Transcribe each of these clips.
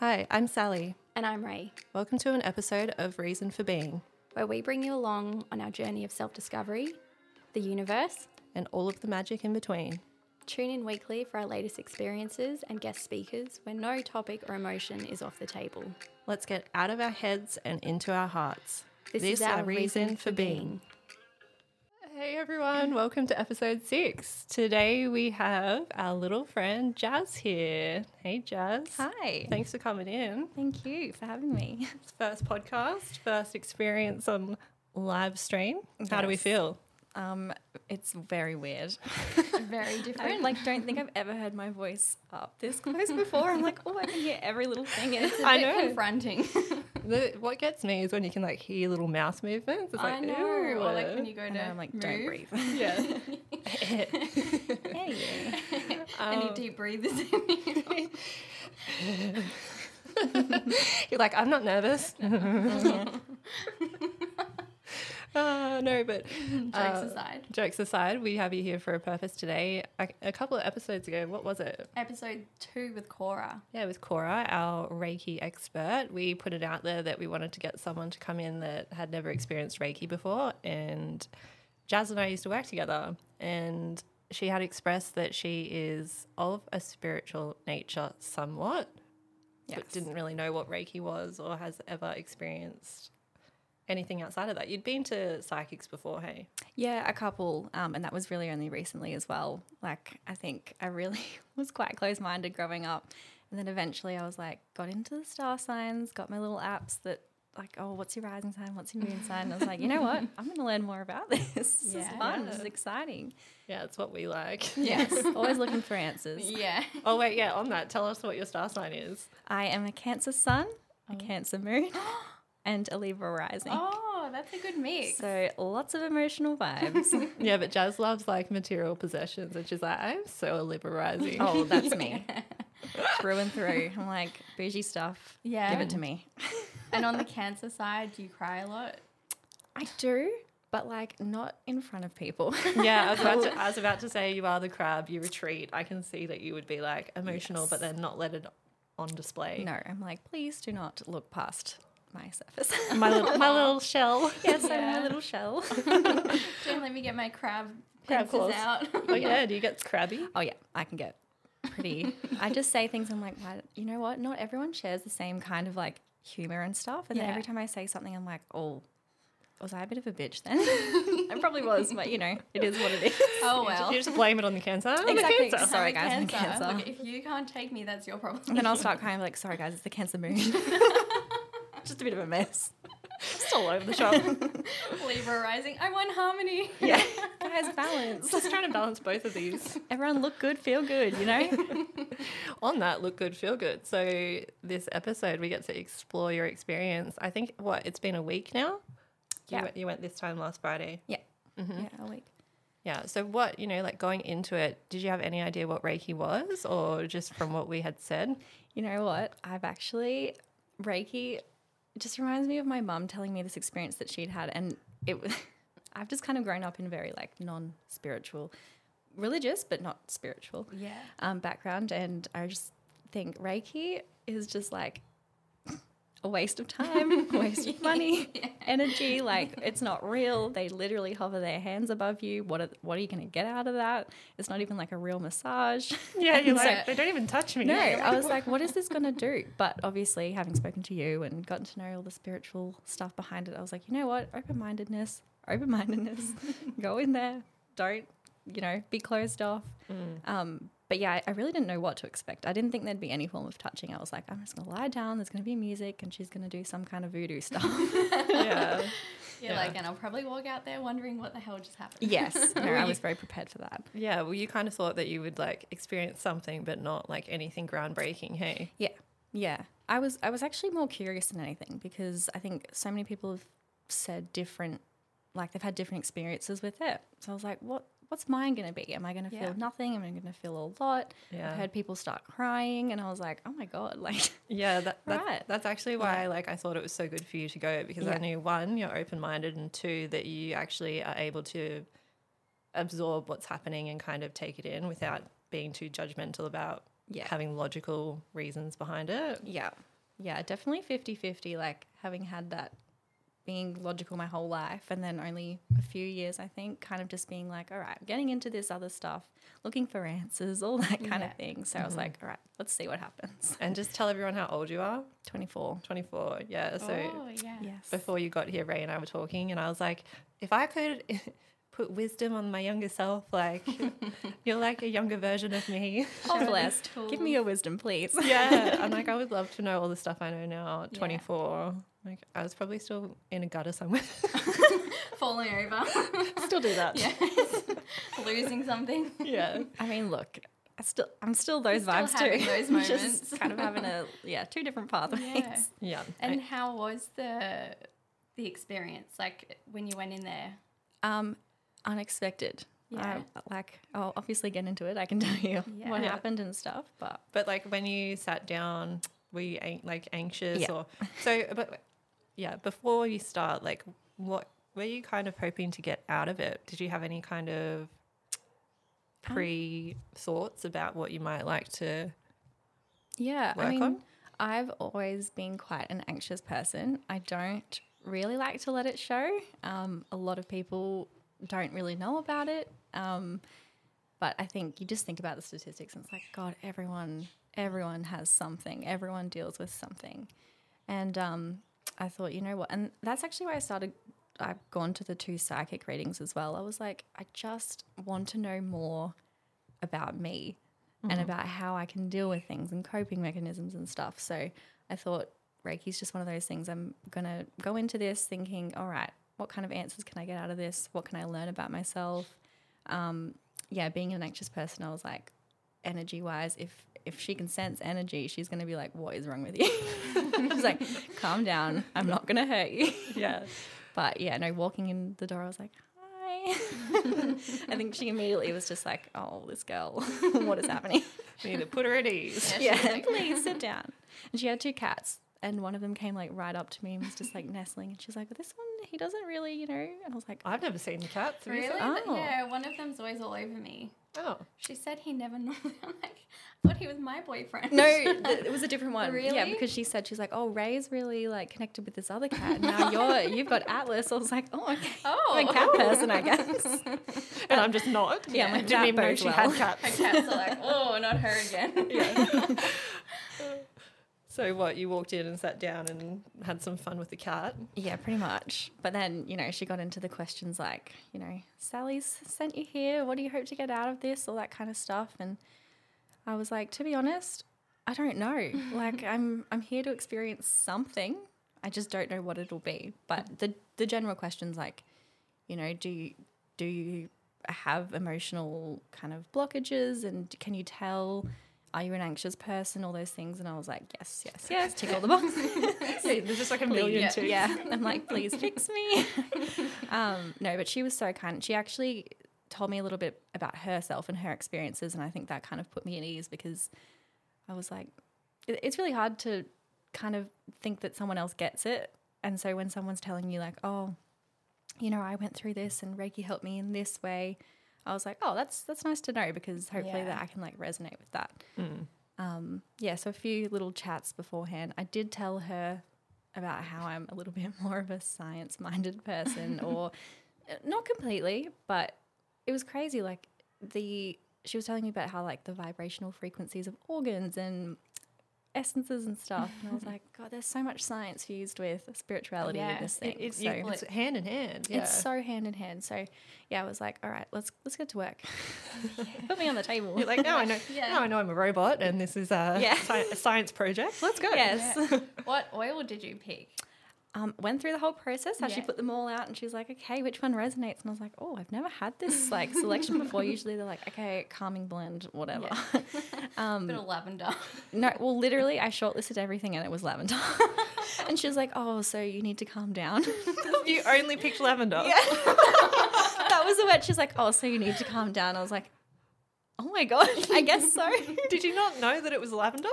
Hi, I'm Sally. And I'm Ray. Welcome to an episode of Reason for Being, where we bring you along on our journey of self-discovery, the universe, and all of the magic in between. Tune in weekly for our latest experiences and guest speakers where no topic or emotion is off the table. Let's get out of our heads and into our hearts. This is our Reason for Being. Hey everyone, welcome to episode 6. Today we have our little friend Jazz here. Hey Jazz. Hi. Thanks for coming in. Thank you for having me. It's first podcast, first experience on live stream. Yes. How do we feel? It's very weird. Very different. I don't think I've ever heard my voice up this close before. I'm like, oh, I can hear every little thing. And it's a bit confronting. What gets me is when you can hear little mouse movements. It's I know. Ew. Or when you go to I'm like, move. Don't breathe. Yeah. Any deep breathers in You're like, I'm not nervous. Jokes aside, we have you here for a purpose today. A couple of episodes ago, what was it? Episode 2 with Cora. Yeah, with Cora, our Reiki expert. We put it out there that we wanted to get someone to come in that had never experienced Reiki before, and Jazz and I used to work together, and she had expressed that she is of a spiritual nature somewhat, yes, but didn't really know what Reiki was or has ever experienced anything outside of that. You'd been to psychics before, hey? Yeah, a couple, and that was really only recently as well. I think I really was quite close-minded growing up, and then eventually I was got into the star signs, got my little apps that oh, what's your rising sign, what's your moon sign? And I was you know what, I'm going to learn more about this. This is fun. This is exciting. Yeah, it's what we like. Yes, always looking for answers. Yeah. Oh wait, yeah. On that, tell us what your star sign is. I am a Cancer sun, a Cancer moon. And a Libra rising. Oh, that's a good mix. So lots of emotional vibes. Yeah, but Jazz loves material possessions, and she's I'm so a Libra rising. Oh, that's me. Through and through. I'm bougie stuff. Yeah. Give it to me. And on the Cancer side, do you cry a lot? I do, but not in front of people. Yeah, I was about to say you are the crab, you retreat. I can see that you would be emotional, yes, but then not let it on display. No, I'm please do not look past my surface. My little shell. Yes, yeah. I'm my little shell. Don't let me get my crab claws out. Oh yeah, do you get crabby? Oh yeah, I can get pretty. I just say things, I'm why, you know what, not everyone shares the same kind of humour and stuff, and then every time I say something I'm oh, was I a bit of a bitch then? I probably was, but it is what it is. Oh well. You just blame it on the Cancer. Exactly. The Cancer. Sorry guys, I'm the Cancer. Look, if you can't take me, that's your problem. And then I'll start crying sorry guys, it's the Cancer moon. Just a bit of a mess. Just all over the shop. Libra rising. I want harmony. Yeah. Guys, balance. Just trying to balance both of these. Everyone look good, feel good, On that, look good, feel good. So this episode we get to explore your experience. I think, it's been a week now? Yeah. You went this time last Friday? Yeah. Mm-hmm. Yeah, a week. Yeah. So what, going into it, did you have any idea what Reiki was, or just from what we had said? You know what? I've actually, Reiki just reminds me of my mum telling me this experience that she'd had, and I've just kind of grown up in a very non-spiritual, religious but not spiritual background, and I just think Reiki is just a waste of time, a waste of money, energy, it's not real. They literally hover their hands above you. What are you going to get out of that? It's not even a real massage. Yeah, you're they don't even touch me. No, I was what is this going to do? But obviously, having spoken to you and gotten to know all the spiritual stuff behind it, I was you know what, open-mindedness, go in there, don't, be closed off. But yeah, I really didn't know what to expect. I didn't think there'd be any form of touching. I was I'm just going to lie down, there's going to be music, and she's going to do some kind of voodoo stuff. Yeah. And I'll probably walk out there wondering what the hell just happened. Yes. No, I was very prepared for that. Yeah, well, you kind of thought that you would experience something but not anything groundbreaking, hey? Yeah. Yeah. I was actually more curious than anything, because I think so many people have said different, they've had different experiences with it. So I was what's mine going to be? Am I going to feel nothing? Am I going to feel a lot? Yeah. I've heard people start crying, and I was oh my God. Yeah, that's actually why I thought it was so good for you to go, because I knew, one, you're open-minded, and two, that you actually are able to absorb what's happening and kind of take it in without being too judgmental about having logical reasons behind it. Yeah. Yeah, definitely 50-50, like having had that being logical my whole life and then only a few years, I think, kind of just being like, all right, I'm getting into this other stuff, looking for answers, all that kind of thing. So I was like, all right, let's see what happens. And just tell everyone how old you are. 24. 24, yeah. So before you got here, Ray and I were talking and I was like, if I could put wisdom on my younger self, like you're like a younger version of me. Oh, blessed. Give me your wisdom, please. Yeah. I'm like, I would love to know all the stuff I know now at 24. Like I was probably still in a gutter somewhere. Falling over. Still do that. Yes. Losing something. Yeah. I mean, look, I'm still those still vibes too. Those moments. Just kind of having two different pathways. Yeah. And how was the experience? Like when you went in there? Unexpected. Yeah. I'll obviously get into it. I can tell you what happened and stuff. But like when you sat down, were you anxious or so? But yeah, before you start, like what were you kind of hoping to get out of it? Did you have any kind of pre-thoughts about what you might like to work on? I've always been quite an anxious person. I don't really like to let it show. A lot of people don't really know about it. But I think you just think about the statistics and it's like, God, everyone has something. Everyone deals with something. And I thought, you know what? And that's actually why I've gone to the 2 psychic readings as well. I was like, I just want to know more about me and about how I can deal with things and coping mechanisms and stuff. So I thought Reiki's just one of those things. I'm going to go into this thinking, all right, what kind of answers can I get out of this? What can I learn about myself? Being an anxious person, I was like, energy-wise, if she can sense energy, she's going to be like, what is wrong with you? She's like, calm down. I'm not going to hurt you. Yeah. But, walking in the door, I was like, hi. I think she immediately was just like, oh, this girl, what is happening? We need to put her at ease. Like, please sit down. And she had 2 cats. And one of them came like right up to me and was just like nestling. And she's like, well, this one, he doesn't really, And I was like, I've never seen the cat. Really? Yeah, one of them's always all over me. Oh. She said he never normally. I'm like, I thought he was my boyfriend. No, it was a different one. Really? Yeah, because she's like, oh, Ray's really like connected with this other cat. Now you've got Atlas. I was like, oh, okay. Oh. I'm a cat person, I guess. And I'm just not. Yeah, I didn't even know she had cats. Her cats are like, oh, not her again. Yeah. So what, you walked in and sat down and had some fun with the cat? Yeah, pretty much. But then, she got into the questions like, Sally's sent you here. What do you hope to get out of this? All that kind of stuff. And I was like, to be honest, I don't know. Like I'm here to experience something. I just don't know what it'll be. But the general questions like, do you have emotional kind of blockages and can you tell – are you an anxious person, all those things? And I was like, yes, tick all the boxes. There's just like a million ticks. Yeah, I'm like, please fix me. No, but she was so kind. She actually told me a little bit about herself and her experiences, and I think that kind of put me at ease because I was like, it's really hard to kind of think that someone else gets it. And so when someone's telling you like, oh, I went through this and Reiki helped me in this way, I was like, oh, that's nice to know because hopefully that I can like resonate with that. Mm. So a few little chats beforehand. I did tell her about how I'm a little bit more of a science-minded person or not completely, but it was crazy. Like she was telling me about how like the vibrational frequencies of organs and essences and stuff, and I was like, God, there's so much science fused with spirituality in this thing. It's hand in hand. Yeah. It's so hand in hand. So I was like, all right, let's get to work. Put me on the table. You're like, now I know. Yeah. Now I know I'm a robot, and this is a science project. Let's go. Yes. Yeah. What oil did you pick? Went through the whole process. How she put them all out, and she's like, okay, which one resonates? And I was like, oh, I've never had this like selection before. Usually they're like, okay, calming blend, whatever. Yeah. Bit of lavender. No, well, literally, I shortlisted everything, and it was lavender. And she was like, oh, so you need to calm down. You only picked lavender. Yeah. That was the word. She's like, oh, so you need to calm down. I was like, oh my God, I guess so. Did you not know that it was lavender?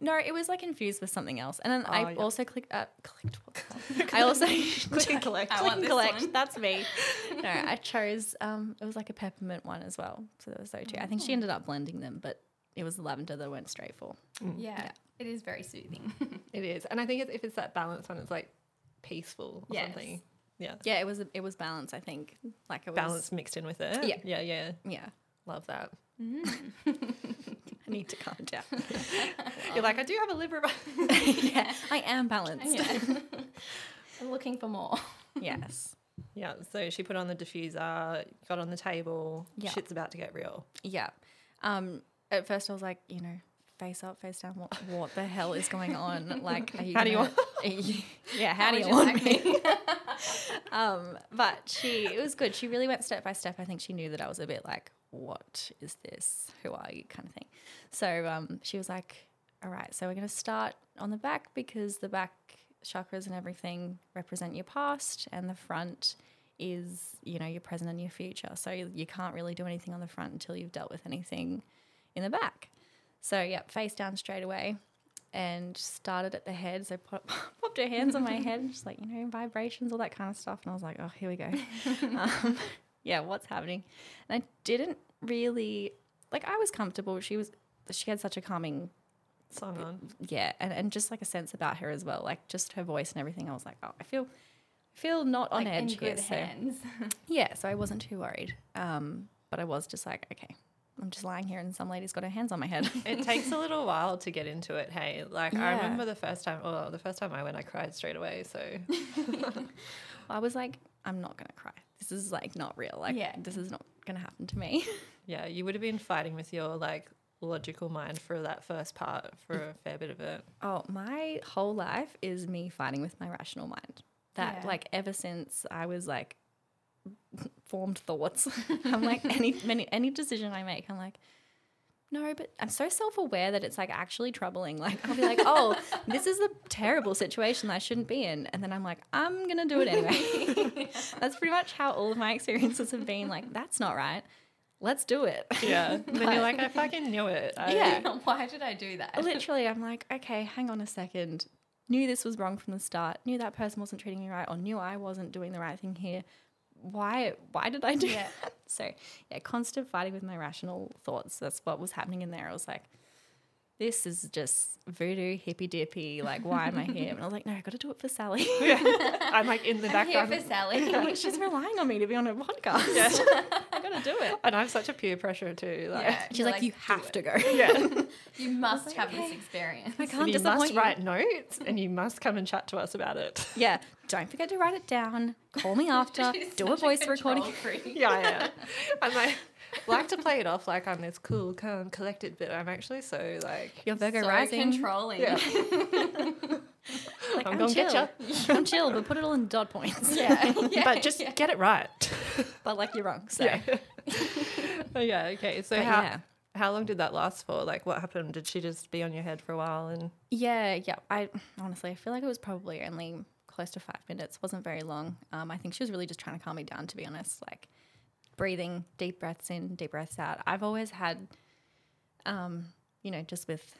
No, it was like infused with something else. And then I also clicked. I also click and collect. Click and collect. That's me. No, I chose, it was like a peppermint one as well. So there was 2. I think she ended up blending them, but it was the lavender that went straight for. Mm. Yeah, it is very soothing. It is. And I think if it's that balance one, it's like peaceful or something. Yeah. Yeah, it was balance, I think. Like it was balance mixed in with it. Yeah. Yeah, yeah. Yeah. Love that. Mm. I need to calm down. You're like, I do have a Libra. Yeah, I am balanced. Yeah. I'm looking for more. Yes. Yeah, so she put on the diffuser, got on the table, shit's about to get real. Yeah. At first I was like, you know, face up, face down, what the hell is going on? Like, are you how do you want me? But it was good. She really went step by step. I think she knew that I was a bit like, what is this? Who are you? Kind of thing. So she was like, all right, so we're going to start on the back because the back chakras and everything represent your past and the front is, you know, your present and your future. So you can't really do anything on the front until you've dealt with anything in the back. So, yeah, face down straight away and started at the head. So popped her hands on my head, just like, you know, vibrations, all that kind of stuff. And I was like, oh, here we go. Yeah, what's happening? And I didn't really, like, I was comfortable. She had such a calming song on. Yeah, and just like a sense about her as well, like just her voice and everything. I was like, oh, I feel not on like edge in good here. Hands. So, yeah, so I wasn't too worried. But I was just like, okay. I'm just lying here and some lady's got her hands on my head. It takes a little while to get into it, hey. Like I remember the first time I went, I cried straight away. So I was like, I'm not going to cry. This is like not real. Like this is not going to happen to me. Yeah, you would have been fighting with your like logical mind for that first part for a fair bit of it. Oh, my whole life is me fighting with my rational mind. That like ever since I was like formed thoughts. I'm like any decision I make, I'm like, no, but I'm so self-aware that it's like actually troubling. Like I'll be like, oh, this is a terrible situation that I shouldn't be in. And then I'm like, I'm going to do it anyway. That's pretty much how all of my experiences have been. Like, that's not right. Let's do it. Yeah. But then you're like, I fucking knew it. Why did I do that? Literally, I'm like, okay, hang on a second. Knew this was wrong from the start. Knew that person wasn't treating me right or knew I wasn't doing the right thing here. Why did I do that? So, yeah, constant fighting with my rational thoughts. That's what was happening in there. I was like, this is just voodoo, hippy-dippy. Like, why am I here? And I was like, no, I've got to do it for Sally. Yeah. I'm like in the background. I'm here for Sally. Like, she's relying on me to be on her podcast. Yeah. I've got to do it. And I have such a peer pressure too. Like, she's like, you have to go. Yeah. You must have this experience. I can't disappoint you. Must write notes and you must come and chat to us about it. Yeah. Don't forget to write it down. Call me after. Do a voice recording. Yeah. I'm like to play it off like I'm this cool, calm, collected, but I'm actually so like your Virgo rising, controlling. Yeah. Like, I'm gonna chill. Get you. I'm chill, but put it all in dot points. Yeah. But just get it right. But like you're wrong. So okay. So how long did that last for? Like, what happened? Did she just be on your head for a while? And I honestly feel like it was probably only close to 5 minutes. Wasn't very long. I think she was really just trying to calm me down. To be honest, like. Breathing, deep breaths in, deep breaths out. I've always had, you know, just with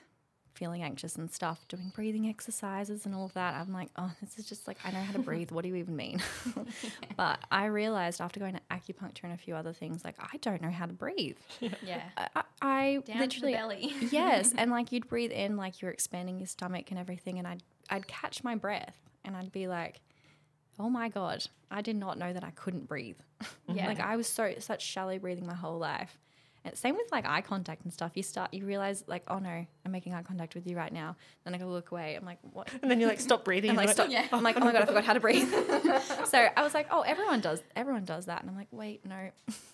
feeling anxious and stuff, doing breathing exercises and all of that, I'm like, oh, this is just like, I know how to breathe. What do you even mean? But I realised after going to acupuncture and a few other things, like, I don't know how to breathe. Yeah. I down literally, to the belly. Yes. And like you'd breathe in like you're expanding your stomach and everything, and I'd catch my breath and I'd be like, oh my God, I did not know that I couldn't breathe. Yeah. Like I was such shallow breathing my whole life. And same with like eye contact and stuff. You realize like, oh no, I'm making eye contact with you right now. Then I go look away. I'm like, what? And then you're like, stop breathing. I'm like, stop. Yeah. I'm like, oh my God, I forgot how to breathe. So I was like, oh, everyone does that. And I'm like, wait, no,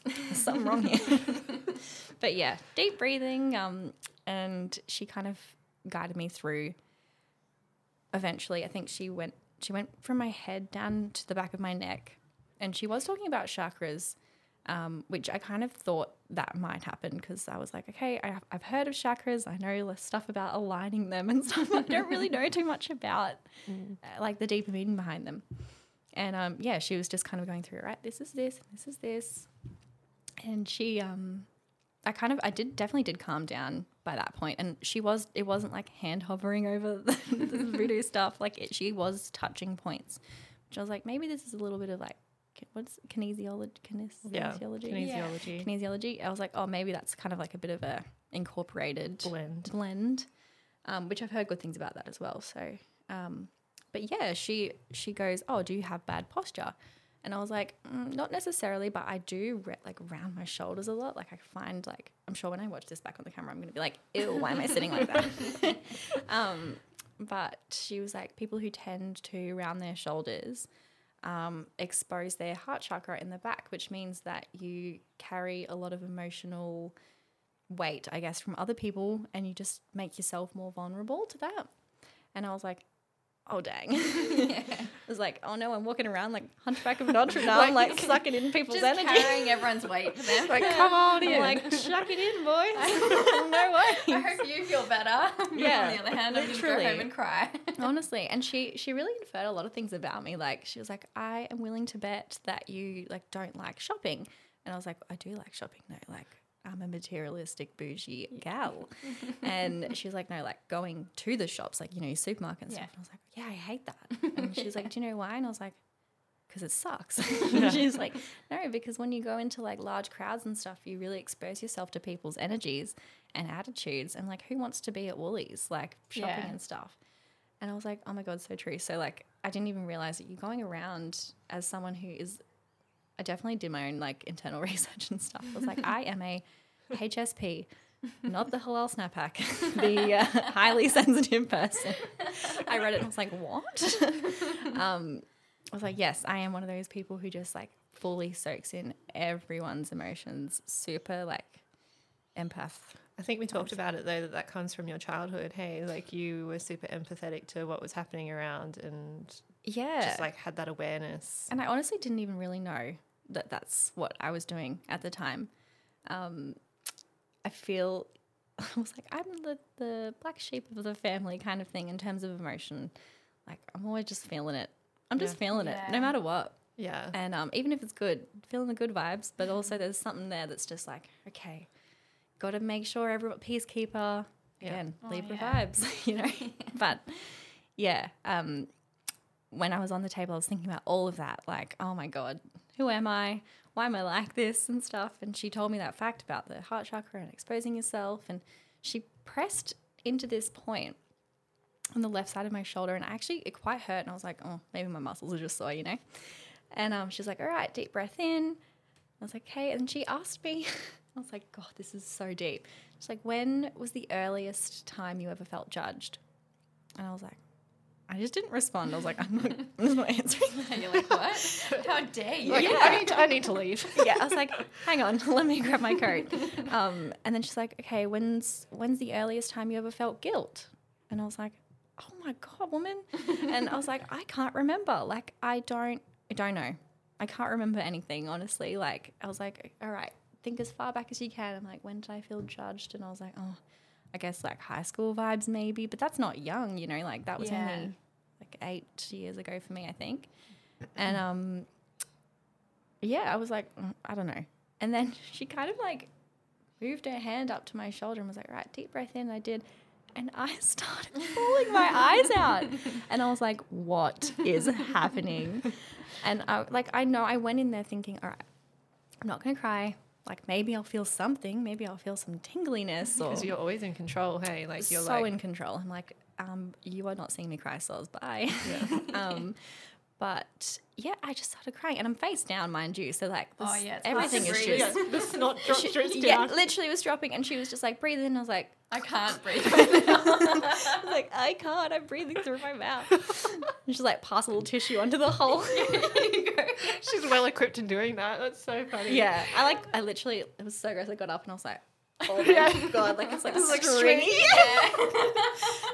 there's something wrong here. But yeah, deep breathing. And she kind of guided me through. Eventually, I think she went from my head down to the back of my neck, and she was talking about chakras, which I kind of thought that might happen because I was like, okay, I've heard of chakras. I know less stuff about aligning them and stuff. I don't really know too much about like the deeper meaning behind them. And, she was just kind of going through, right, this is this, this is this. And she I definitely did calm down by that point. And it wasn't like hand hovering over the voodoo stuff. Like she was touching points, which I was like, maybe this is a little bit of like, what's kinesiology? Kinesiology. I was like, oh, maybe that's kind of like a bit of a incorporated blend, which I've heard good things about that as well. So, but yeah, she goes, oh, do you have bad posture? And I was like, not necessarily, but I do round my shoulders a lot. Like I find I'm sure when I watch this back on the camera, I'm going to be like, ew, why am I sitting like that? But she was like, people who tend to round their shoulders expose their heart chakra in the back, which means that you carry a lot of emotional weight, I guess, from other people, and you just make yourself more vulnerable to that. And I was like, oh dang. Yeah. I was like, oh no, I'm walking around like Hunchback of Notre Dame, like sucking in people's energy. Just carrying everyone's weight for them. Like, come on in. I'm like, chuck it in, boys. No way. I hope you feel better. Yeah. On the other hand, I'm just going to go home and cry. Honestly. And she really inferred a lot of things about me. Like, she was like, I am willing to bet that you don't like shopping. And I was like, I do like shopping though. Like, I'm a materialistic bougie gal. And she was like, no, like going to the shops, like, you know, your supermarket and stuff. And I was like, yeah, I hate that. And she was like, do you know why? And I was like, because it sucks. And she was like, no, because when you go into large crowds and stuff, you really expose yourself to people's energies and attitudes. And who wants to be at Woolies, shopping and stuff? And I was like, oh my God, so true. So I didn't even realize that you're going around as someone who is, I definitely did my own internal research and stuff. I was like, I am a HSP, not the halal snap hack, the highly sensitive person. I read it and I was like, what? I was like, yes, I am one of those people who just fully soaks in everyone's emotions, super empath. I think we talked about it though, that comes from your childhood. Hey, you were super empathetic to what was happening around and just had that awareness. And I honestly didn't even really know that that's what I was doing at the time. I feel I was like, I'm the black sheep of the family kind of thing in terms of emotion. I'm always just feeling it. I'm just feeling it no matter what. Yeah. And even if it's good, feeling the good vibes, but also there's something there that's just okay, got to make sure everyone, peacekeeper, again, Libra vibes, you know. But yeah, when I was on the table, I was thinking about all of that, oh my God, who am I? Why am I like this and stuff? And she told me that fact about the heart chakra and exposing yourself. And she pressed into this point on the left side of my shoulder, and it quite hurt. And I was like, oh, maybe my muscles are just sore, you know. And she's like, all right, deep breath in. I was like, okay. And she asked me, I was like, God, this is so deep. She's like, when was the earliest time you ever felt judged? And I was like, I just didn't respond. I was like, I'm not answering that. You're like, what? How dare you? I need to leave. Yeah, I was like, hang on, let me grab my coat. And then she's like, okay, when's the earliest time you ever felt guilt? And I was like, oh my God, woman. And I was like, I can't remember. I don't know. I can't remember anything, honestly. I was like, all right, think as far back as you can. I'm like, when did I feel judged? And I was like, oh, I guess high school vibes maybe, but that's not young, you know, that was only 8 years ago for me, I think. And I was like, I don't know. And then she kind of moved her hand up to my shoulder and was like, right, deep breath in. And I did. And I started pulling my eyes out. And I was like, what is happening? And I know I went in there thinking, all right, I'm not going to cry. Maybe I'll feel something. Maybe I'll feel some tingliness. Because you're always in control, hey? You're so in control. I'm like, you are not seeing me cry, souls. Bye. Yeah. But yeah, I just started crying, and I'm face down, mind you. So this, everything is just the snot drips down. Yeah, literally was dropping, and she was just like, breathe in. I was like, I can't breathe. I was like, I can't. I'm breathing through my mouth. And she's like, pass a little tissue onto the hole. She's well equipped in doing that. That's so funny. Yeah, I literally, it was so gross. I got up and I was like, oh my God, it's stringy. Yeah.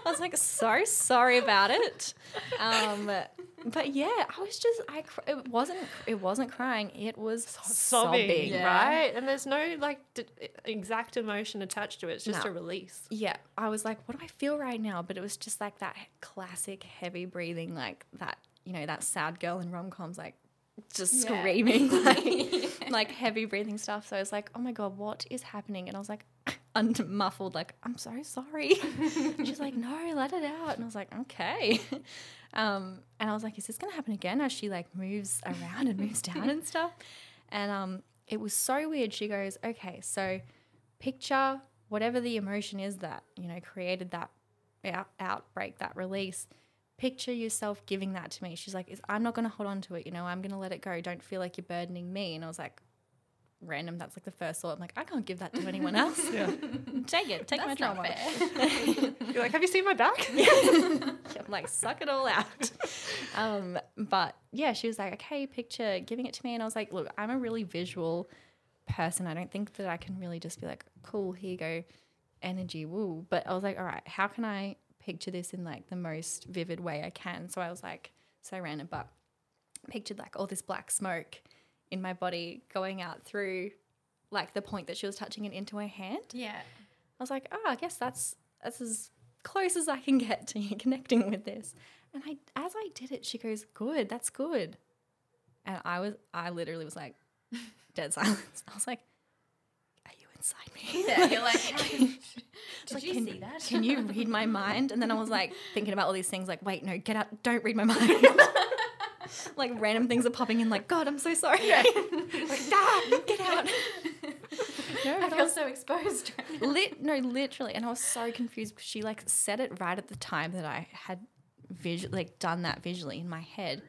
I was like, so sorry about it. But yeah, I was just, it wasn't crying. It was sobbing, yeah. Right? And there's no exact emotion attached to it. It's just a release. Yeah. I was like, what do I feel right now? But it was just that classic heavy breathing, that, you know, that sad girl in rom-coms, just screaming, heavy breathing stuff. So I was like, oh my God, what is happening? And I was like, unmuffled, I'm so sorry. She's like, no, let it out. And I was like, okay. And I was like, is this going to happen again as she moves around and moves down and stuff? And it was so weird. She goes, okay, so picture whatever the emotion is that, you know, created that outbreak, that release, picture yourself giving that to me. She's like, I'm not going to hold on to it, you know, I'm going to let it go. Don't feel like you're burdening me. And I was like, random, that's like the first thought. I'm like, I can't give that to anyone else. Yeah. Take that's my trauma. You're like, have you seen my back? Yeah. I'm like, suck it all out. But yeah, she was like, okay, picture giving it to me. And I was like, look, I'm a really visual person. I don't think that I can really just be like, cool, here you go, energy, woo. But I was like, all right, how can I picture this in like the most vivid way I can? So I was like, so random, but pictured like all this black smoke in my body going out through like the point that she was touching and into her hand. Yeah. I was like, oh, I guess that's as close as I can get to connecting with this. And as I did it, she goes, good, that's good. And I literally was like, dead silence. I was like, are you inside me? Yeah, you're like, did you see that? Can you read my mind? And then I was like thinking about all these things like, wait, no, get out, don't read my mind. Like random things are popping in like, God, I'm so sorry. Yeah. Like, get out. No, I feel so exposed. No, literally. And I was so confused because she like said it right at the time that I had done that visually in my head.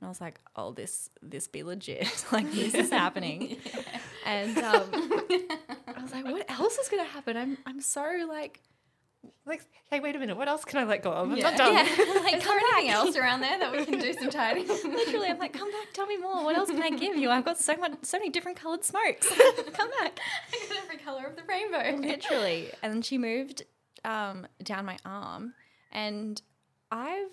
And I was like, oh, this be legit. Like, this is happening. Yeah. And I was like, what else is going to happen? I'm so like, hey, wait a minute, what else can I let go of? I'm not done. Yeah. Like, is there anything else around there that we can do some tidying? Literally, I'm like, come back, tell me more. What else can I give you? I've got so many different coloured smokes. Come back. I got every colour of the rainbow. Literally. And then she moved down my arm, and I've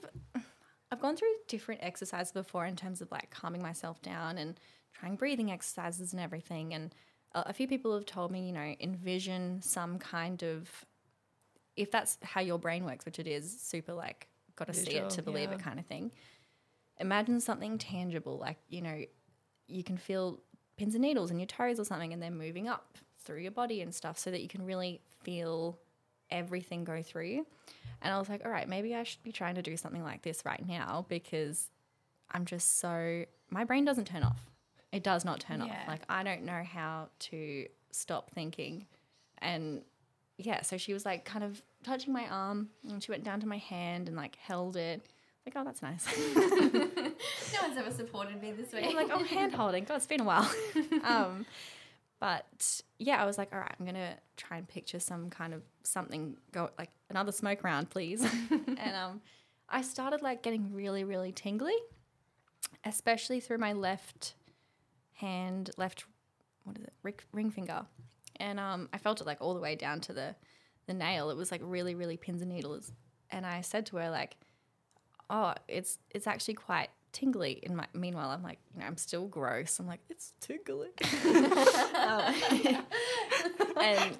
gone through different exercises before in terms of like calming myself down and trying breathing exercises and everything. And a few people have told me, you know, envision some kind of, if that's how your brain works, which it is, super like got to see it to believe it kind of thing. Imagine something tangible, like, you know, you can feel pins and needles in your toes or something, and they're moving up through your body and stuff so that you can really feel everything go through you. And I was like, all right, maybe I should be trying to do something like this right now, because I'm just so, my brain doesn't turn off. It does not turn off. Like, I don't know how to stop thinking. And yeah, so she was like kind of touching my arm, and she went down to my hand and like held it. Like, oh, that's nice. No one's ever supported me this way. I'm like, oh, hand holding. God, it's been a while. But yeah, I was like, all right, I'm going to try and picture some kind of something, go like another smoke round, please. And I started like getting really, really tingly, especially through my left hand, ring finger. And I felt it like all the way down to the nail. It was like really, really pins and needles. And I said to her like, oh, it's actually quite tingly. Meanwhile, I'm like, you know, I'm still gross. I'm like, it's tingly. And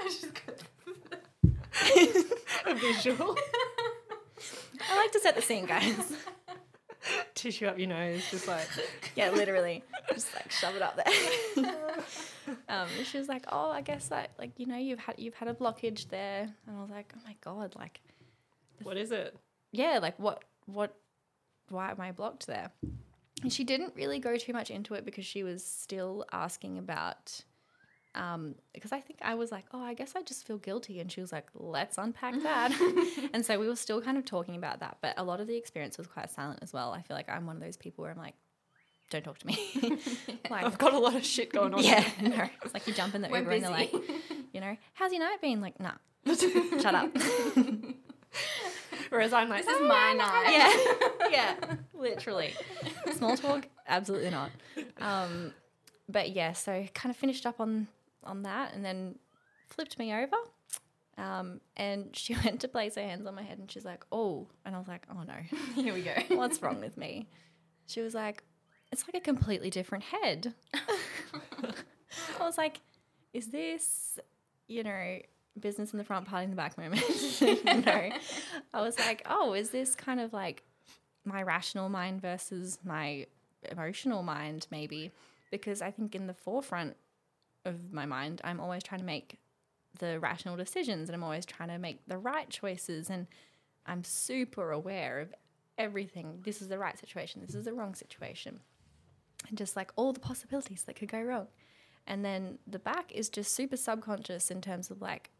I just got a visual. I like to set the scene, guys. Tissue up your nose, just like, yeah, literally just like shove it up there. She was like, oh, I guess that, like, you know, you've had a blockage there. And I was like, oh my God, like, what is it? Yeah, like what why am I blocked there? And she didn't really go too much into it, because she was still asking about because I think I was like, oh, I guess I just feel guilty. And she was like, let's unpack that. And so we were still kind of talking about that, but a lot of the experience was quite silent as well. I feel like I'm one of those people where I'm like, don't talk to me. Like, I've got a lot of shit going on. Yeah, no. It's like you jump in the Uber and they're like, you know, how's your night been? Like, nah, shut up. Whereas I'm like, this is my night. Yeah, yeah, literally. Small talk, absolutely not. But yeah, so kind of finished up on that, and then flipped me over, and she went to place her hands on my head, and she's like, oh. And I was like, oh no, here we go. What's wrong with me? She was like, it's like a completely different head. I was like, is this, you know, business in the front, party in the back moment? No. I was like, oh, is this kind of like my rational mind versus my emotional mind, maybe? Because I think in the forefront of my mind, I'm always trying to make the rational decisions, and I'm always trying to make the right choices, and I'm super aware of everything. This is the right situation. This is the wrong situation. And just like all the possibilities that could go wrong. And then the back is just super subconscious in terms of like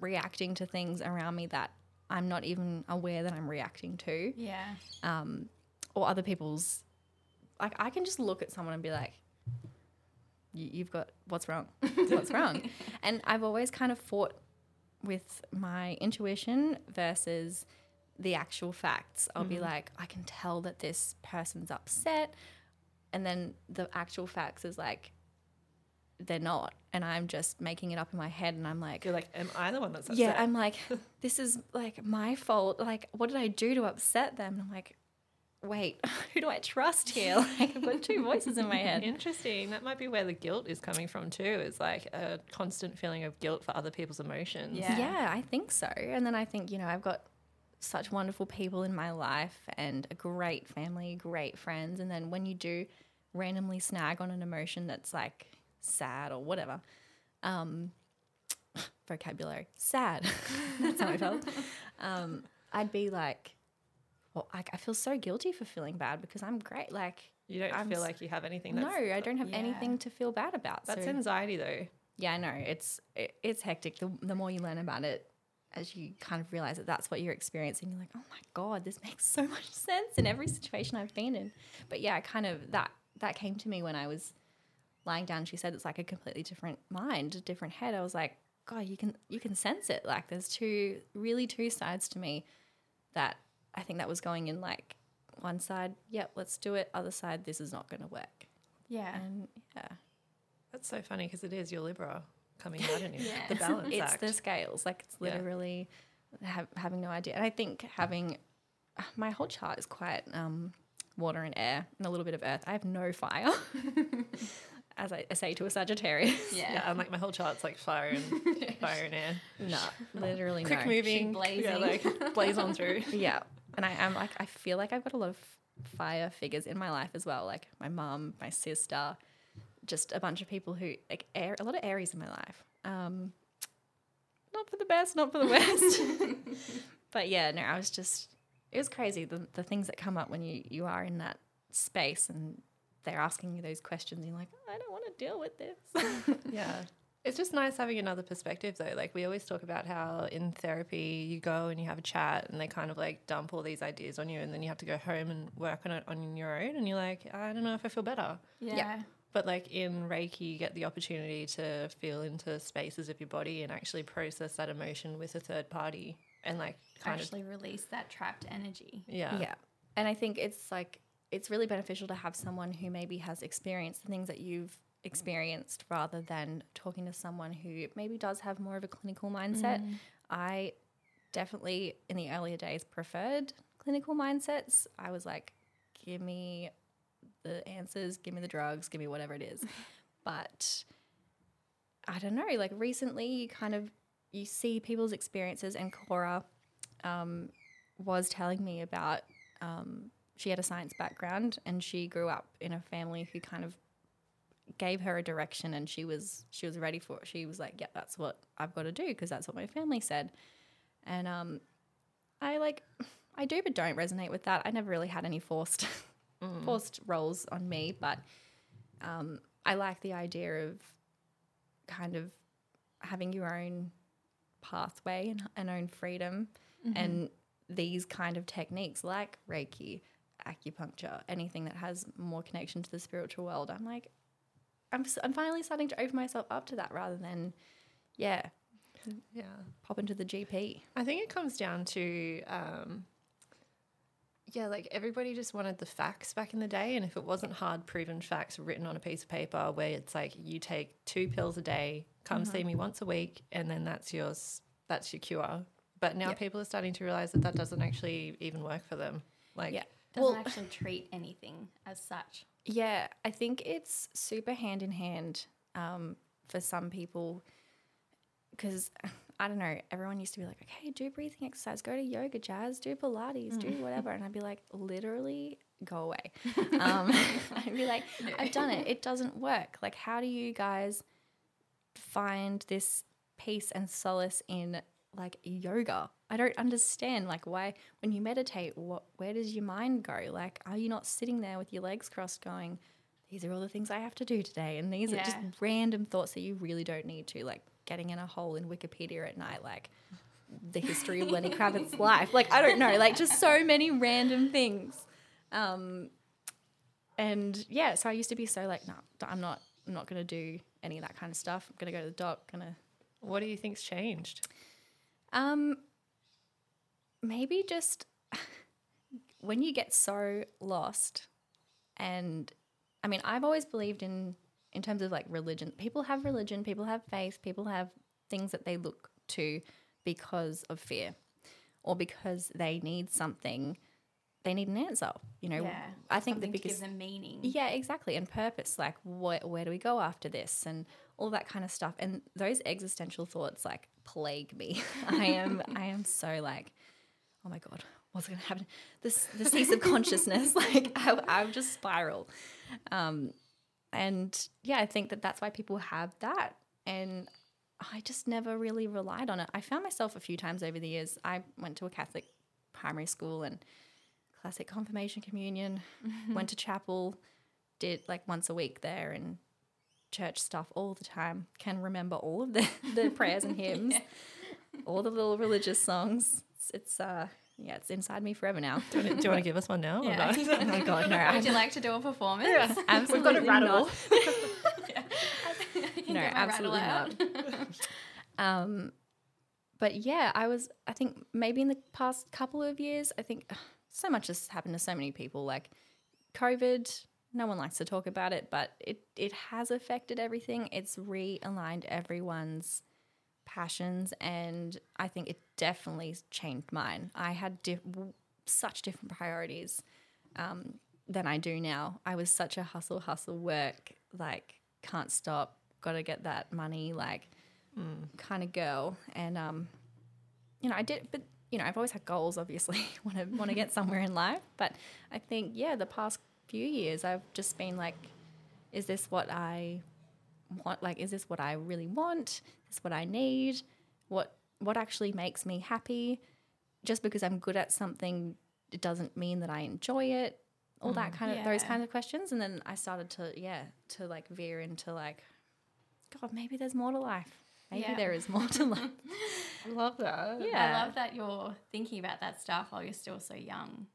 reacting to things around me that I'm not even aware that I'm reacting to. Yeah. Or other people's, like I can just look at someone and be like, you've got what's wrong, what's wrong. And I've always kind of fought with my intuition versus the actual facts. I'll be like, I can tell that this person's upset. And then the actual facts is like, they're not. And I'm just making it up in my head. And I'm like, you're like, am I the one that's upset? Yeah. I'm like, this is like my fault. Like, what did I do to upset them? And I'm like, wait, who do I trust here? Like, I've got two voices in my head. Interesting. That might be where the guilt is coming from too. It's like a constant feeling of guilt for other people's emotions. Yeah, I think so. And then I think, you know, I've got such wonderful people in my life and a great family, great friends. And then when you do randomly snag on an emotion that's like sad or whatever, vocabulary, sad. That's how I felt. I'd be like, well, I feel so guilty for feeling bad because I'm great. Like, you don't feel like you have anything. That's, no, I don't have anything to feel bad about. That's anxiety though. Yeah, I know. It's hectic. The more you learn about it, as you kind of realize that that's what you're experiencing, you're like, oh my God, this makes so much sense in every situation I've been in. But yeah, kind of that came to me when I was lying down. She said it's like a completely different mind, a different head. I was like, God, you can sense it. Like there's two sides to me that I think that was going in, like one side, yep, let's do it. Other side, this is not going to work. Yeah. And yeah. That's so funny because it is your Libra coming out in you. Yeah. The balance act. It's the scales. Like it's literally having no idea. And I think having my whole chart is quite water and air and a little bit of earth. I have no fire, as I say to a Sagittarius. Yeah. I'm like my whole chart's like fire and air. No, literally quick moving. Blazing. Yeah, like blaze on through. Yeah. And I am like, I feel like I've got a lot of fire figures in my life as well, like my mum, my sister, just a bunch of people who like a lot of Aries in my life. Not for the best, not for the worst. But yeah, no, it was crazy the things that come up when you are in that space and they're asking you those questions. And you're like, oh, I don't want to deal with this. Yeah. It's just nice having another perspective though. Like we always talk about how in therapy you go and you have a chat and they kind of like dump all these ideas on you and then you have to go home and work on it on your own and you're like, I don't know if I feel better. Yeah. But like in Reiki you get the opportunity to feel into spaces of your body and actually process that emotion with a third party and like kind actually of release that trapped energy. Yeah. Yeah. And I think it's like it's really beneficial to have someone who maybe has experienced the things that you've experienced rather than talking to someone who maybe does have more of a clinical mindset. I definitely in the earlier days preferred clinical mindsets. I was like, give me the answers, give me the drugs, give me whatever it is. But I don't know, like recently you see people's experiences and Cora was telling me about she had a science background and she grew up in a family who kind of gave her a direction and she was ready for it. She was like, yeah, that's what I've got to do because that's what my family said. And I do but don't resonate with that. I never really had any forced roles on me, but I like the idea of kind of having your own pathway and own freedom. And these kind of techniques like Reiki, acupuncture, anything that has more connection to the spiritual world, I'm like, I'm finally starting to open myself up to that rather than, pop into the GP. I think it comes down to, like everybody just wanted the facts back in the day, and if it wasn't hard proven facts written on a piece of paper where it's like you take 2 pills a day, come see me once a week, and then that's your cure. But now people are starting to realize that doesn't actually even work for them. Like, doesn't actually treat anything as such. Yeah, I think it's super hand in hand for some people because, I don't know, everyone used to be like, okay, do breathing exercise, go to yoga, jazz, do Pilates, do whatever. And I'd be like, literally go away. I'd be like, I've done it. It doesn't work. Like, how do you guys find this peace and solace in like yoga? I don't understand, like, why when you meditate, where does your mind go? Like, are you not sitting there with your legs crossed going, these are all the things I have to do today, and these are just random thoughts that you really don't need to, like getting in a hole in Wikipedia at night, like the history of Lenny Kravitz's life. Like, I don't know, like just so many random things. And yeah, so I used to be so like, no, I'm not going to do any of that kind of stuff. I'm going to go to the doc. What do you think's changed? Maybe just when you get so lost, and I mean, I've always believed in terms of like religion, people have faith, people have things that they look to because of fear or because they need something, they need an answer, you know. Yeah, I think the biggest, to give them meaning. Yeah, exactly, and purpose, like where do we go after this and all that kind of stuff. And those existential thoughts like plague me. I am so like, oh my God, what's going to happen? The cease of consciousness, like I would just spiral. And yeah, I think that's why people have that. And I just never really relied on it. I found myself a few times over the years. I went to a Catholic primary school and classic confirmation, communion, went to chapel, did like once a week there and church stuff all the time. Can remember all of the prayers and hymns, all the little religious songs. It's inside me forever now. Do you want to give us one now? Yeah. Or not? Oh my God, no. Would you like to do a performance? Yeah. Absolutely. We've got a rattle. No, absolutely not. But yeah, I think maybe in the past couple of years, I think so much has happened to so many people, like COVID. No one likes to talk about it, but it has affected everything. It's realigned everyone's passions, and I think it definitely changed mine. I had such different priorities than I do now. I was such a hustle, work, like can't stop, got to get that money, like kind of girl. And, I did, but, I've always had goals, obviously, want to get somewhere in life. But I think, yeah, the past few years I've just been like, is this what I want? Like, is this what I really want? Is this what I need? What actually makes me happy? Just because I'm good at something, it doesn't mean that I enjoy it. All that kind of those kinds of questions. And then I started to like veer into like, God, maybe there's more to life. There is more to life. I love that. Yeah. I love that you're thinking about that stuff while you're still so young.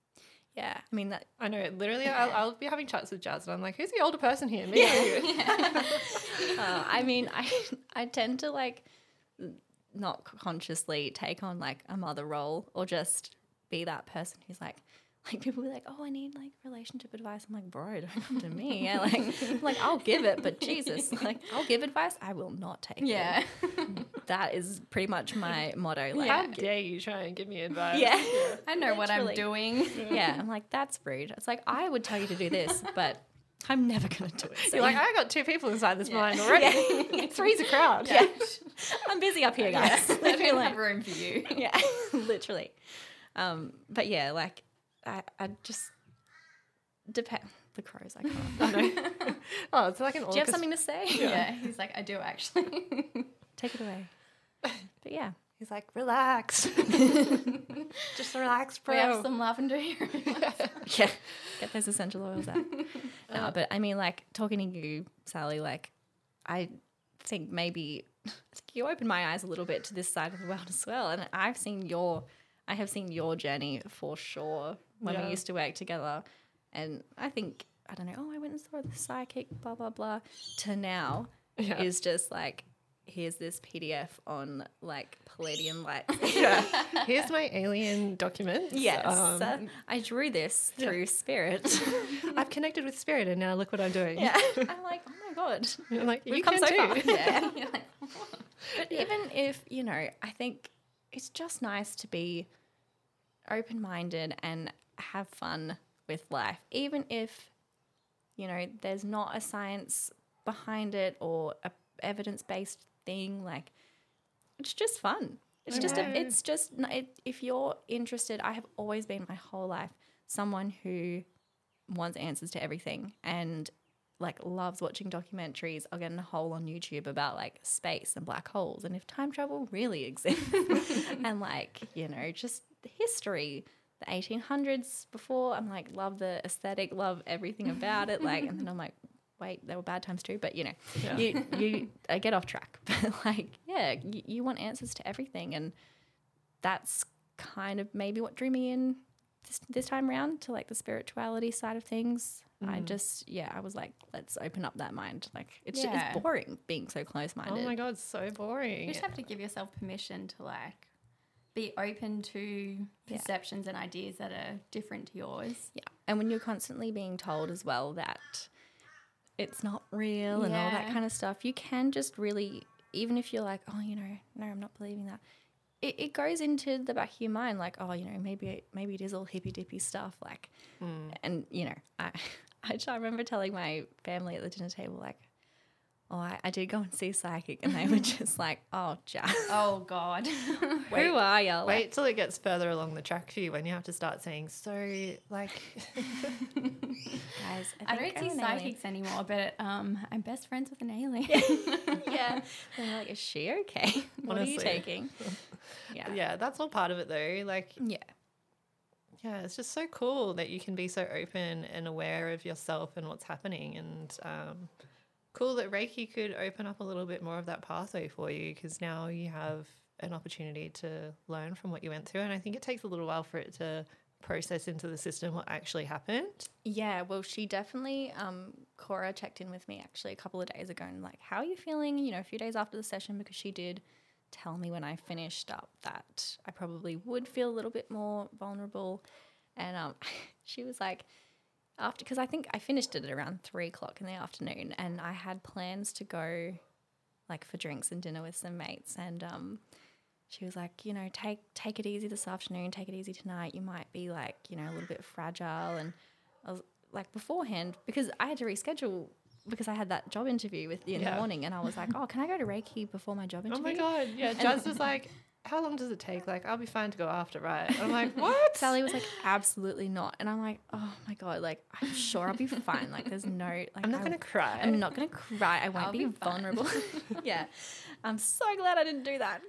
Yeah, I mean that. I know. Literally, I'll be having chats with Jazz, and I'm like, "Who's the older person here?" Me or you? I mean, I tend to like not consciously take on like a mother role, or just be that person who's like people be like, "Oh, I need like relationship advice." I'm like, "Bro, don't come to me." Yeah, like I'll give it, but Jesus, like I'll give advice, I will not take it. Yeah. That is pretty much my motto. Like, how dare you try and give me advice? Yeah. I know what I'm doing. Yeah. I'm like, that's rude. It's like, I would tell you to do this, but I'm never going to do it. So. You're like, I got two people inside this mind already. Yeah. Three's a crowd. Yeah. I'm busy up here, guys. I don't have room for you. Yeah, literally. But yeah, like I just depend. The crows, I can't. I know. Oh, it's like an orchestra. Do you have something to say? Yeah. He's like, I do actually. Take it away. But yeah. He's like, relax. Just relax, bro. We have some lavender here. Yeah. Get those essential oils out. No, but I mean, like, talking to you, Sally, like, I think you opened my eyes a little bit to this side of the world as well. And I have seen your journey for sure when we used to work together. And I think, I don't know, oh, I went and saw the psychic, blah, blah, blah, to now is just like, here's this PDF on like Pleiadian lights. Here's my alien documents. Yes. I drew this through spirit. I've connected with spirit and now look what I'm doing. Yeah. I'm like, oh my God. I'm like, you come so far. Yeah. You're like, oh. But even if, I think it's just nice to be open-minded and have fun with life. Even if, there's not a science behind it or a evidence-based thing, like it's just fun. If you're interested, I have always been my whole life someone who wants answers to everything and like loves watching documentaries. I'll get in a hole on YouTube about like space and black holes and if time travel really exists and like, just history, the 1800s before. I'm like, love the aesthetic, love everything about it. Like, and then I'm like, wait, there were bad times too, but you know, yeah. I get off track. But like, yeah, you want answers to everything, and that's kind of maybe what drew me in this time round to like the spirituality side of things. I just, yeah, I was like, let's open up that mind. Like it's boring being so close-minded. Oh my God, so boring. You just have to give yourself permission to like be open to perceptions and ideas that are different to yours. Yeah. And when you're constantly being told as well that it's not real and all that kind of stuff, you can just really, even if you're like, oh, you know, no, I'm not believing that. It goes into the back of your mind like, oh, you know, maybe it is all hippy-dippy stuff. Like, and, you know, I remember telling my family at the dinner table, like, oh, I did go and see a psychic, and they were just like, oh, Jack. Oh, God. Who are you? Like, wait till it gets further along the track for you when you have to start saying, so, like. Guys, I don't see psychics anymore, but I'm best friends with an alien. Yeah. They're like, is she okay? What Honestly. Are you taking? Yeah. Yeah, that's all part of it, though. Like, yeah. Yeah, it's just so cool that you can be so open and aware of yourself and what's happening, and cool that Reiki could open up a little bit more of that pathway for you, because now you have an opportunity to learn from what you went through, and I think it takes a little while for it to process into the system what actually happened. Yeah, well, she definitely, Cora checked in with me actually a couple of days ago and like, how are you feeling, you know, a few days after the session, because she did tell me when I finished up that I probably would feel a little bit more vulnerable, and she was like, after, because I think I finished it at around 3:00 in the afternoon, and I had plans to go like for drinks and dinner with some mates, and she was like, you know, take it easy this afternoon, take it easy tonight, you might be like, you know, a little bit fragile. And I was like, beforehand, because I had to reschedule because I had that job interview with you in the morning, and I was like, oh, can I go to Reiki before my job interview? Oh my God, yeah. Jazz was like, how long does it take? Like, I'll be fine to go after, right? I'm like, what? Sally was like, absolutely not. And I'm like, oh my God, like, I'm sure I'll be fine. Like, there's no, like, I'm not going to cry. I'm not going to cry. I won't be vulnerable. Yeah. I'm so glad I didn't do that.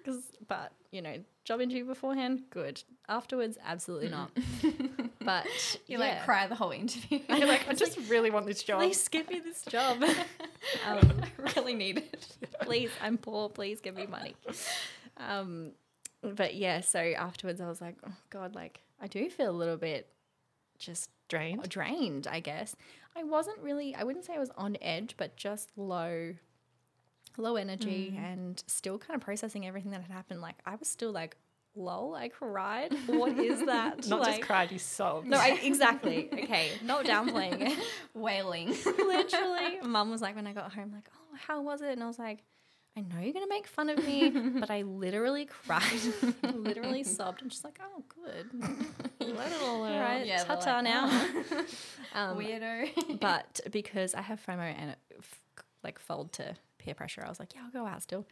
But, you know, job interview beforehand, good. Afterwards, absolutely not. But you like cry the whole interview. You're like, I just really want this job. Please give me this job. I really need it. Please, I'm poor. Please give me money. But yeah, so afterwards I was like, oh God, like I do feel a little bit just drained, I guess. I wasn't really, I wouldn't say I was on edge, but just low energy and still kind of processing everything that had happened. Like I was still like, lol, I cried. What is that? Not like, just cried, you sobbed. No, exactly. Okay. Not downplaying it. Wailing. Literally. Mum was like, when I got home, like, oh, how was it? And I was like, I know you're going to make fun of me, but I literally cried, literally sobbed. And she's like, oh, good. Let it all out. Right, yeah, ta-ta like, now. Weirdo. But because I have FOMO and it like fold to peer pressure, I was like, yeah, I'll go out still.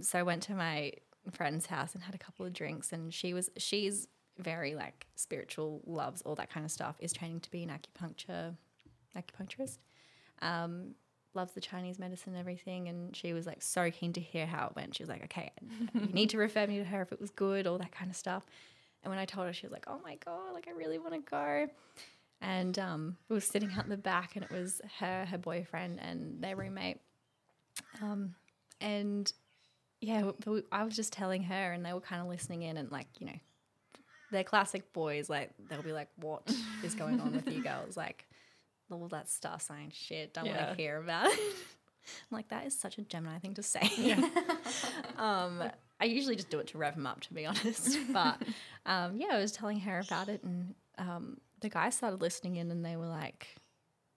So I went to my friend's house and had a couple of drinks, and she's very like spiritual, loves all that kind of stuff, is training to be an acupuncturist. Loves the Chinese medicine and everything, and she was like so keen to hear how it went. She was like, okay, you need to refer me to her if it was good, all that kind of stuff. And when I told her, she was like, oh my God, like I really want to go. And we were sitting out in the back, and it was her boyfriend and their roommate, and yeah, I was just telling her, and they were kind of listening in, and like, you know, they're classic boys, like they'll be like, what is going on with you girls? Like all that star sign shit, don't want to hear about it. I'm like, that is such a Gemini thing to say. Yeah. I usually just do it to rev him up, to be honest. But I was telling her about it, and the guys started listening in, and they were like,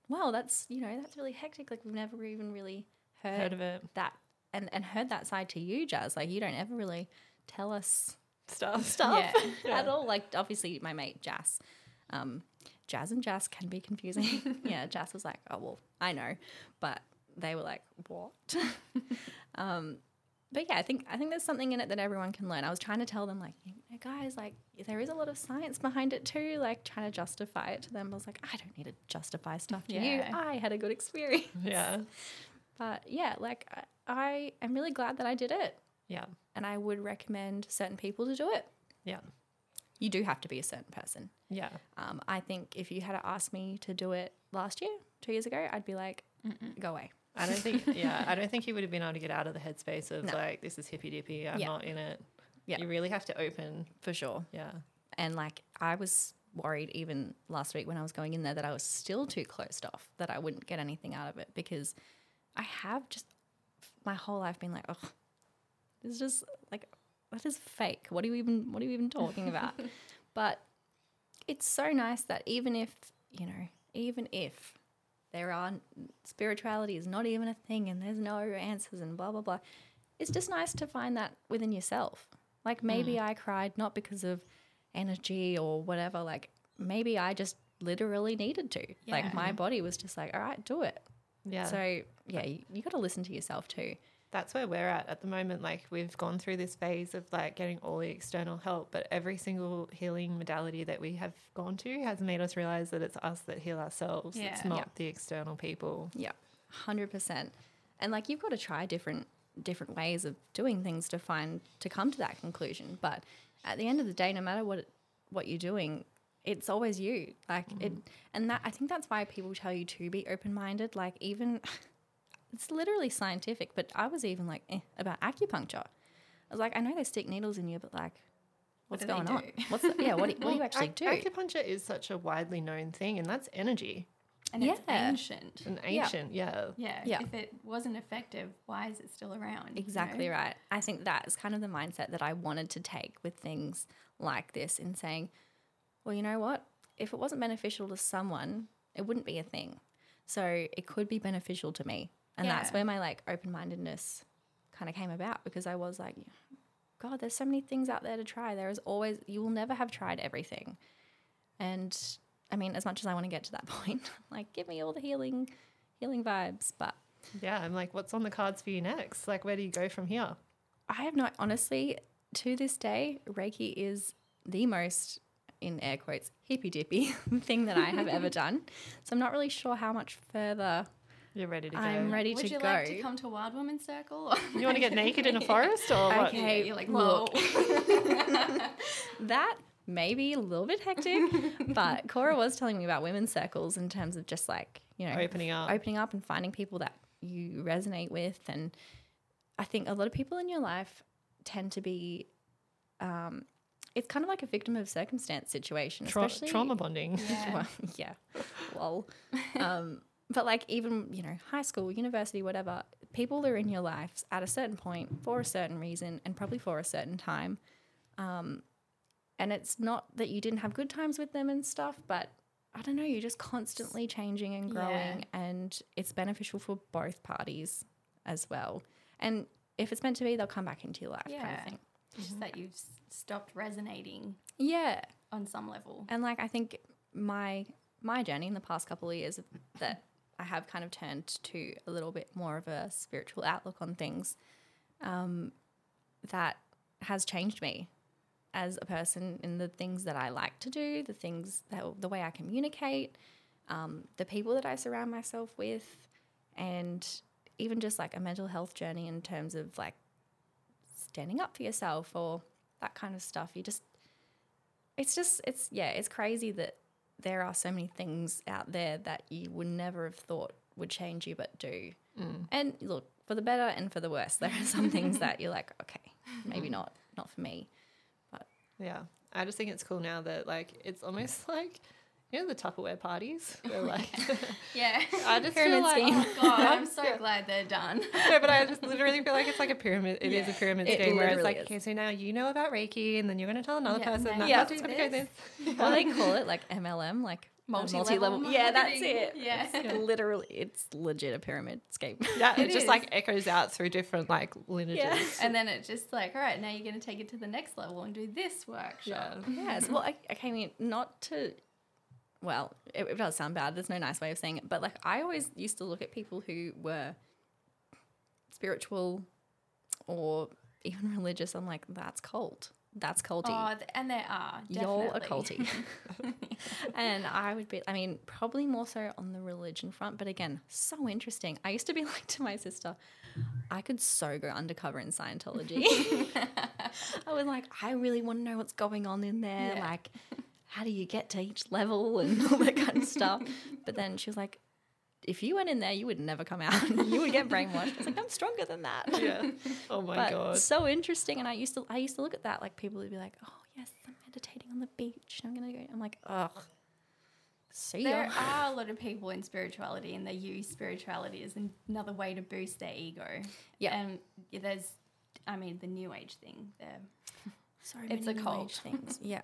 wow, that's, you know, that's really hectic. Like we've never even really heard of it. That and heard that side to you, Jazz. Like you don't ever really tell us stuff at all. Like obviously my mate Jazz, Jazz and Jas can be confusing. Yeah, Jas was like, oh, well, I know. But they were like, what? But yeah, I think there's something in it that everyone can learn. I was trying to tell them, like, you know, guys, like there is a lot of science behind it too, like trying to justify it to them. I was like, I don't need to justify stuff to you. I had a good experience. Yeah. But yeah, like I am really glad that I did it. Yeah. And I would recommend certain people to do it. Yeah. You do have to be a certain person. Yeah. I think if you had asked me to do it 2 years ago, I'd be like, Go away. I don't think, I don't think he would have been able to get out of the headspace of like, this is hippy dippy. I'm not in it. Yeah. You really have to open. For sure. Yeah. And like, I was worried even last week when I was going in there that I was still too closed off, that I wouldn't get anything out of it, because I have just my whole life been like, oh, it's just like, that is fake. What are you even talking about? But it's so nice that even if there are, spirituality is not even a thing and there's no answers and blah, blah, blah. It's just nice to find that within yourself. Like maybe I cried not because of energy or whatever, like maybe I just literally needed to. Yeah. Like my body was just like, all right, do it. Yeah. So yeah, you got to listen to yourself too. That's where we're at the moment. Like we've gone through this phase of like getting all the external help, but every single healing modality that we have gone to has made us realize that it's us that heal ourselves. Yeah. It's not the external people. Yeah, 100%. And like you've got to try different ways of doing things to come to that conclusion. But at the end of the day, no matter what you're doing, it's always you. Like it, and that I think that's why people tell you to be open-minded. Like even. It's literally scientific, but I was even like, about acupuncture. I was like, I know they stick needles in you, but like, what's going on? What do you actually do? Acupuncture is such a widely known thing, and that's energy. And it's ancient. Yeah. If it wasn't effective, why is it still around? Exactly, you know? Right. I think that is kind of the mindset that I wanted to take with things like this, in saying, well, you know what? If it wasn't beneficial to someone, it wouldn't be a thing. So it could be beneficial to me. And that's where my like open-mindedness kind of came about, because I was like, God, there's so many things out there to try. There is always, you will never have tried everything. And I mean, as much as I want to get to that point, like give me all the healing vibes. But yeah, I'm like, what's on the cards for you next? Like, where do you go from here? I have not, honestly, to this day, Reiki is the most, in air quotes, hippy dippy thing that I have ever done. So I'm not really sure how much further you're ready to go. I'm ready to go. Would you like to come to Wild Woman Circle? You want to get naked in a forest, or what? Okay, you're like, whoa. That may be a little bit hectic, but Cora was telling me about women's circles in terms of just like, you know, opening up and finding people that you resonate with. And I think a lot of people in your life tend to be, it's kind of like a victim of circumstance situation, especially trauma bonding. Yeah. Well, yeah. Lol. But like even, you know, high school, university, whatever, people are in your lives at a certain point for a certain reason and probably for a certain time. And it's not that you didn't have good times with them and stuff, but I don't know, you're just constantly changing and growing, and it's beneficial for both parties as well. And if it's meant to be, they'll come back into your life kind of thing. It's just that you've stopped resonating on some level. And like I think my journey in the past couple of years that I have kind of turned to a little bit more of a spiritual outlook on things, that has changed me as a person in the things that I like to do, the things that, the way I communicate, the people that I surround myself with, and even just like a mental health journey in terms of like standing up for yourself or that kind of stuff. It's crazy that there are so many things out there that you would never have thought would change you, but do. Mm. And look, for the better and for the worse, there are some things that you're like, okay, maybe not for me. But yeah, I just think it's cool now that like, it's almost like, you know, the Tupperware parties. They're like, I just feel like, oh God, I'm so glad they're done. No, but I just literally feel like it's like a pyramid. It is a pyramid scheme where it's like, okay, so now you know about Reiki, and then you're going to tell another person. No, yeah, that's going to go this. Yeah. Well, they call it like MLM, like multi-level. Yeah, that's it. Yeah, it's legit a pyramid scheme. Yeah, it just like echoes out through different like lineages. Yeah. And then it's just like, all right, now you're going to take it to the next level and do this workshop. Yeah. Yes. Well, I mean, not to. Well, it does sound bad. There's no nice way of saying it. But, like, I always used to look at people who were spiritual or even religious. I'm like, that's cult. That's culty. Oh, and there are, definitely. Y'all are culty. And I would be, I mean, probably more so on the religion front. But, again, so interesting. I used to be like to my sister, I could so go undercover in Scientology. I was like, I really want to know what's going on in there. Yeah. Like, how do you get to each level and all that kind of stuff? But then she was like, if you went in there, you would never come out. You would get brainwashed. It's like, I'm stronger than that. Yeah. Oh my God. It's so interesting. And I used to look at that, like people would be like, oh yes, I'm meditating on the beach. And I'm going to go. I'm like, ugh. See ya. There are a lot of people in spirituality, and they use spirituality as another way to boost their ego. Yeah. And there's, I mean, the new age thing there. Sorry, it's a cult. Things. Yeah.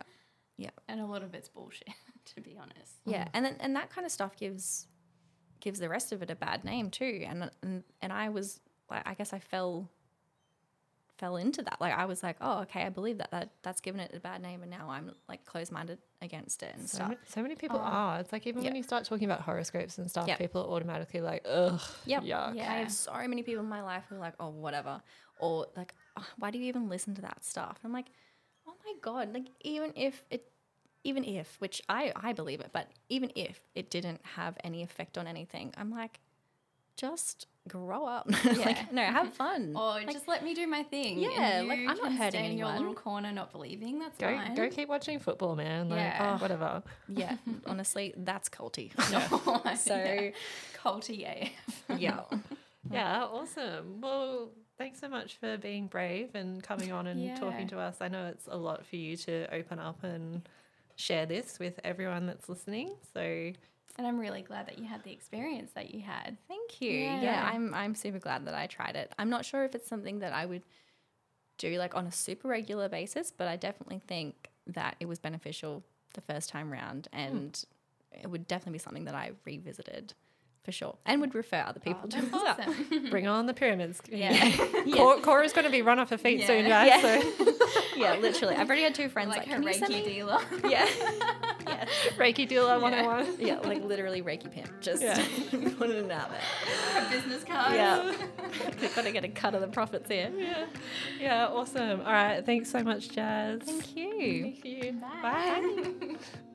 Yeah. And a lot of it's bullshit, to be honest. Yeah. And then, and that kind of stuff gives the rest of it a bad name too. And I was like, I guess I fell into that. Like I was like, oh, okay, I believe that's given it a bad name, and now I'm like closed-minded against it and stuff. So many people are. It's like even when you start talking about horoscopes and stuff, people are automatically like, ugh, yuck. Yeah, I have so many people in my life who are like, oh, whatever. Or like, oh, why do you even listen to that stuff? And I'm like, oh my God, like even if, which I believe it, but even if it didn't have any effect on anything, I'm like, just grow up. Yeah. Like, no, have fun. Or like, just let me do my thing. Yeah, like I'm not hurting anyone. In your little corner, not believing. That's fine. Go keep watching football, man. Like, whatever. Yeah, honestly, that's culty. Yeah. So culty AF. Yeah. Yeah, awesome. Well, thanks so much for being brave and coming on and talking to us. I know it's a lot for you to open up and share this with everyone that's listening. So. And I'm really glad that you had the experience that you had. Thank you. Yeah, I'm super glad that I tried it. I'm not sure if it's something that I would do like on a super regular basis, but I definitely think that it was beneficial the first time round, and it would definitely be something that I revisited for sure and would refer other people to as well. Bring on the pyramids. Cora's going to be run off her feet soon, guys. So. Yeah, literally. I've already had two friends like her Reiki dealer. Yeah. Reiki dealer 101. Yeah, like literally Reiki pimp. Just put it in that. Her business card. Yeah. We've got to get a cut of the profits here. Yeah. Yeah, awesome. All right. Thanks so much, Jazz. Thank you. Bye. Bye.